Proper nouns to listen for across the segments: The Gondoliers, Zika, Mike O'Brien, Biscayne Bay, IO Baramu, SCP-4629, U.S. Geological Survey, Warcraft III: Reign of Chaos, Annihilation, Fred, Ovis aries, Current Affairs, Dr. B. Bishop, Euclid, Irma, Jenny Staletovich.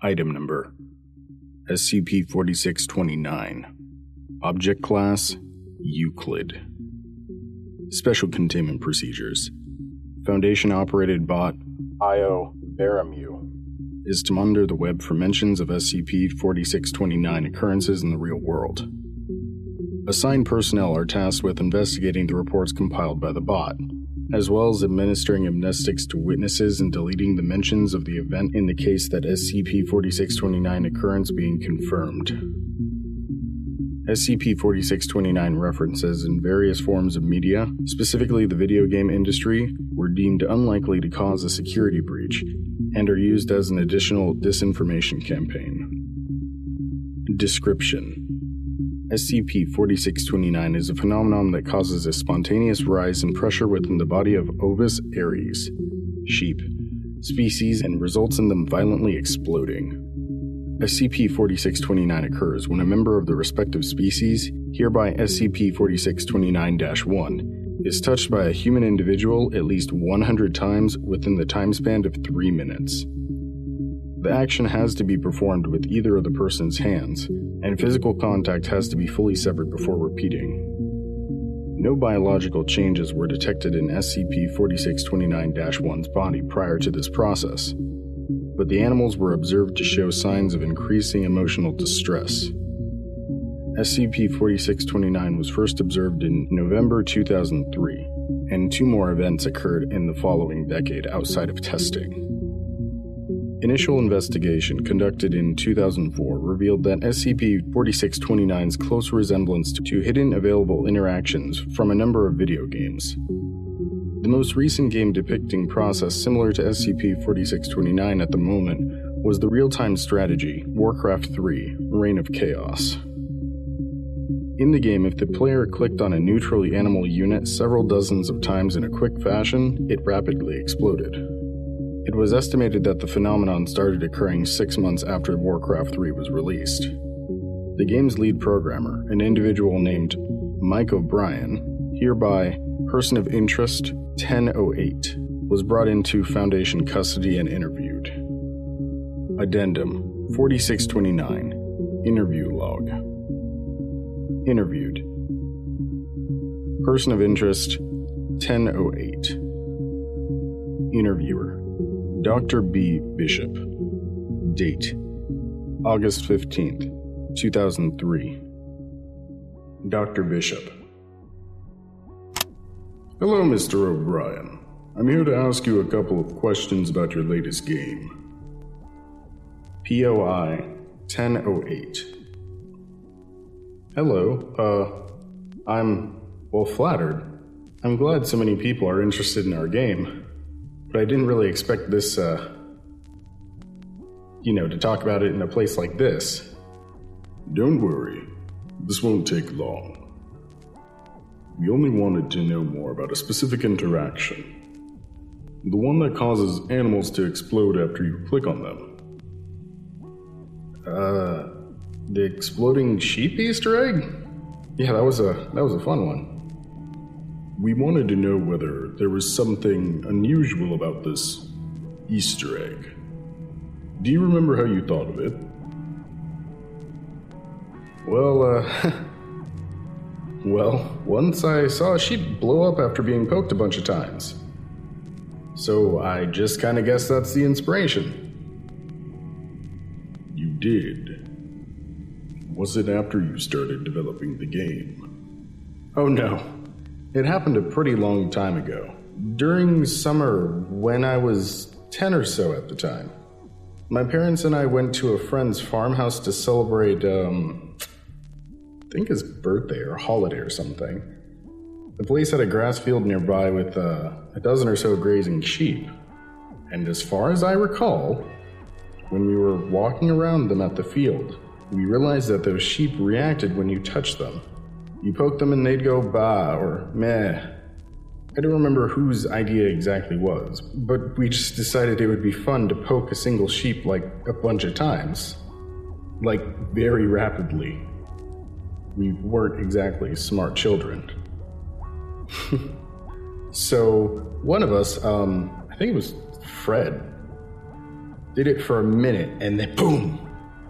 Item number SCP-4629. Object class Euclid. Special containment procedures. Foundation-operated bot IO Baramu is to monitor the web for mentions of SCP-4629 occurrences in the real world. Assigned personnel are tasked with investigating the reports compiled by the bot, as well as administering amnestics to witnesses and deleting the mentions of the event in the case that SCP-4629 occurrence being confirmed. SCP-4629 references in various forms of media, specifically the video game industry, were deemed unlikely to cause a security breach and are used as an additional disinformation campaign. Description: SCP-4629 is a phenomenon that causes a spontaneous rise in pressure within the body of Ovis aries, sheep, species, and results in them violently exploding. SCP-4629 occurs when a member of the respective species, hereby SCP-4629-1, is touched by a human individual at least 100 times within the time span of 3 minutes. The action has to be performed with either of the person's hands, and physical contact has to be fully severed before repeating. No biological changes were detected in SCP-4629-1's body prior to this process, but the animals were observed to show signs of increasing emotional distress. SCP-4629 was first observed in November 2003, and 2 more events occurred in the following decade outside of testing. Initial investigation conducted in 2004 revealed that SCP-4629's close resemblance to hidden available interactions from a number of video games. The most recent game depicting process similar to SCP-4629 at the moment was the real-time strategy Warcraft III: Reign of Chaos. In the game, if the player clicked on a neutral animal unit several dozens of times in a quick fashion, it rapidly exploded. It was estimated that the phenomenon started occurring 6 months after Warcraft III was released. The game's lead programmer, an individual named Mike O'Brien, hereby Person of Interest 1008, was brought into Foundation custody and interviewed. Addendum 4629 Interview Log. Interviewed: Person of Interest 1008. Interviewer: Dr. B. Bishop. Date: August 15th, 2003. Dr. Bishop: Hello, Mr. O'Brien. I'm here to ask you a couple of questions about your latest game. POI 1008. Hello, I'm, flattered. I'm glad so many people are interested in our game, but I didn't really expect this, to talk about it in a place like this. Don't worry, this won't take long. We only wanted to know more about a specific interaction, the one that causes animals to explode after you click on them. The exploding sheep Easter egg? Yeah, that was a fun one. We wanted to know whether there was something unusual about this Easter egg. Do you remember how you thought of it? Well, once I saw a sheep blow up after being poked a bunch of times. So I just kinda guess that's the inspiration. You did. Was it after you started developing the game? Oh no. It happened a pretty long time ago, during summer when I was 10 or so at the time. My parents and I went to a friend's farmhouse to celebrate, I think his birthday or holiday or something. The police had a grass field nearby with a dozen or so grazing sheep. And as far as I recall, when we were walking around them at the field, we realized that those sheep reacted when you touched them. You poked them and they'd go bah or meh. I don't remember whose idea exactly was, but we just decided it would be fun to poke a single sheep like a bunch of times. Like, very rapidly. We weren't exactly smart children. So, one of us, I think it was Fred, did it for a minute, and then boom!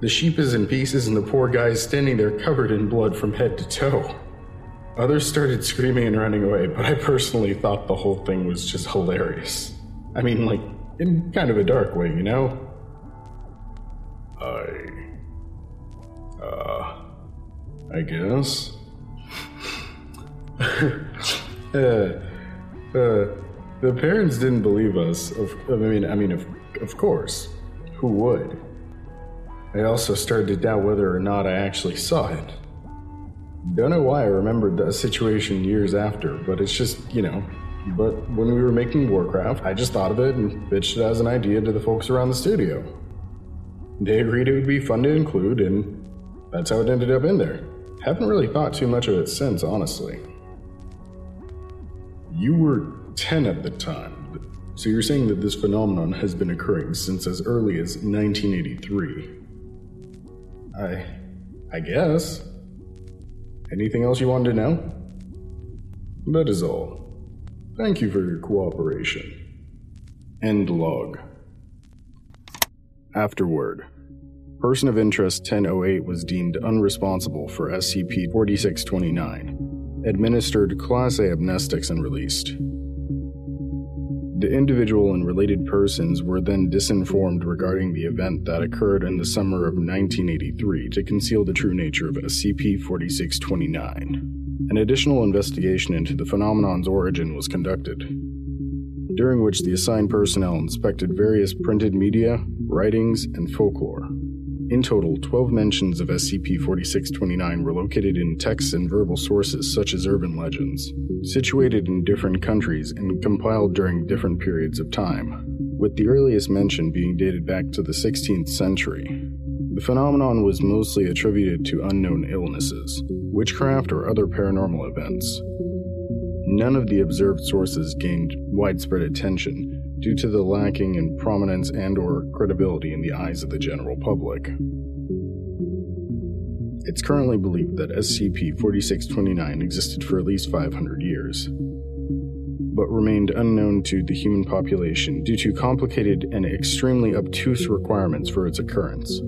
The sheep is in pieces and the poor guy is standing there covered in blood from head to toe. Others started screaming and running away, but I personally thought the whole thing was just hilarious. I mean, like, in kind of a dark way, you know? I guess. The parents didn't believe us. Of course. Who would? I also started to doubt whether or not I actually saw it. Don't know why I remembered that situation years after, but it's just, you know. But when we were making Warcraft, I just thought of it and pitched it as an idea to the folks around the studio. They agreed it would be fun to include, and that's how it ended up in there. Haven't really thought too much of it since, honestly. You were 10 at the time, so you're saying that this phenomenon has been occurring since as early as 1983. I guess. Anything else you wanted to know? That is all. Thank you for your cooperation. End log. Afterward. Person of Interest 1008 was deemed unresponsible for SCP-4629, administered Class A amnestics and released. The individual and related persons were then disinformed regarding the event that occurred in the summer of 1983 to conceal the true nature of SCP-4629. An additional investigation into the phenomenon's origin was conducted, during which the assigned personnel inspected various printed media, writings, and folklore. In total, 12 mentions of SCP-4629 were located in texts and verbal sources such as urban legends, situated in different countries and compiled during different periods of time, with the earliest mention being dated back to the 16th century. The phenomenon was mostly attributed to unknown illnesses, witchcraft, or other paranormal events. None of the observed sources gained widespread attention, due to the lacking in prominence and/or credibility in the eyes of the general public. It's currently believed that SCP-4629 existed for at least 500 years, but remained unknown to the human population due to complicated and extremely obtuse requirements for its occurrence.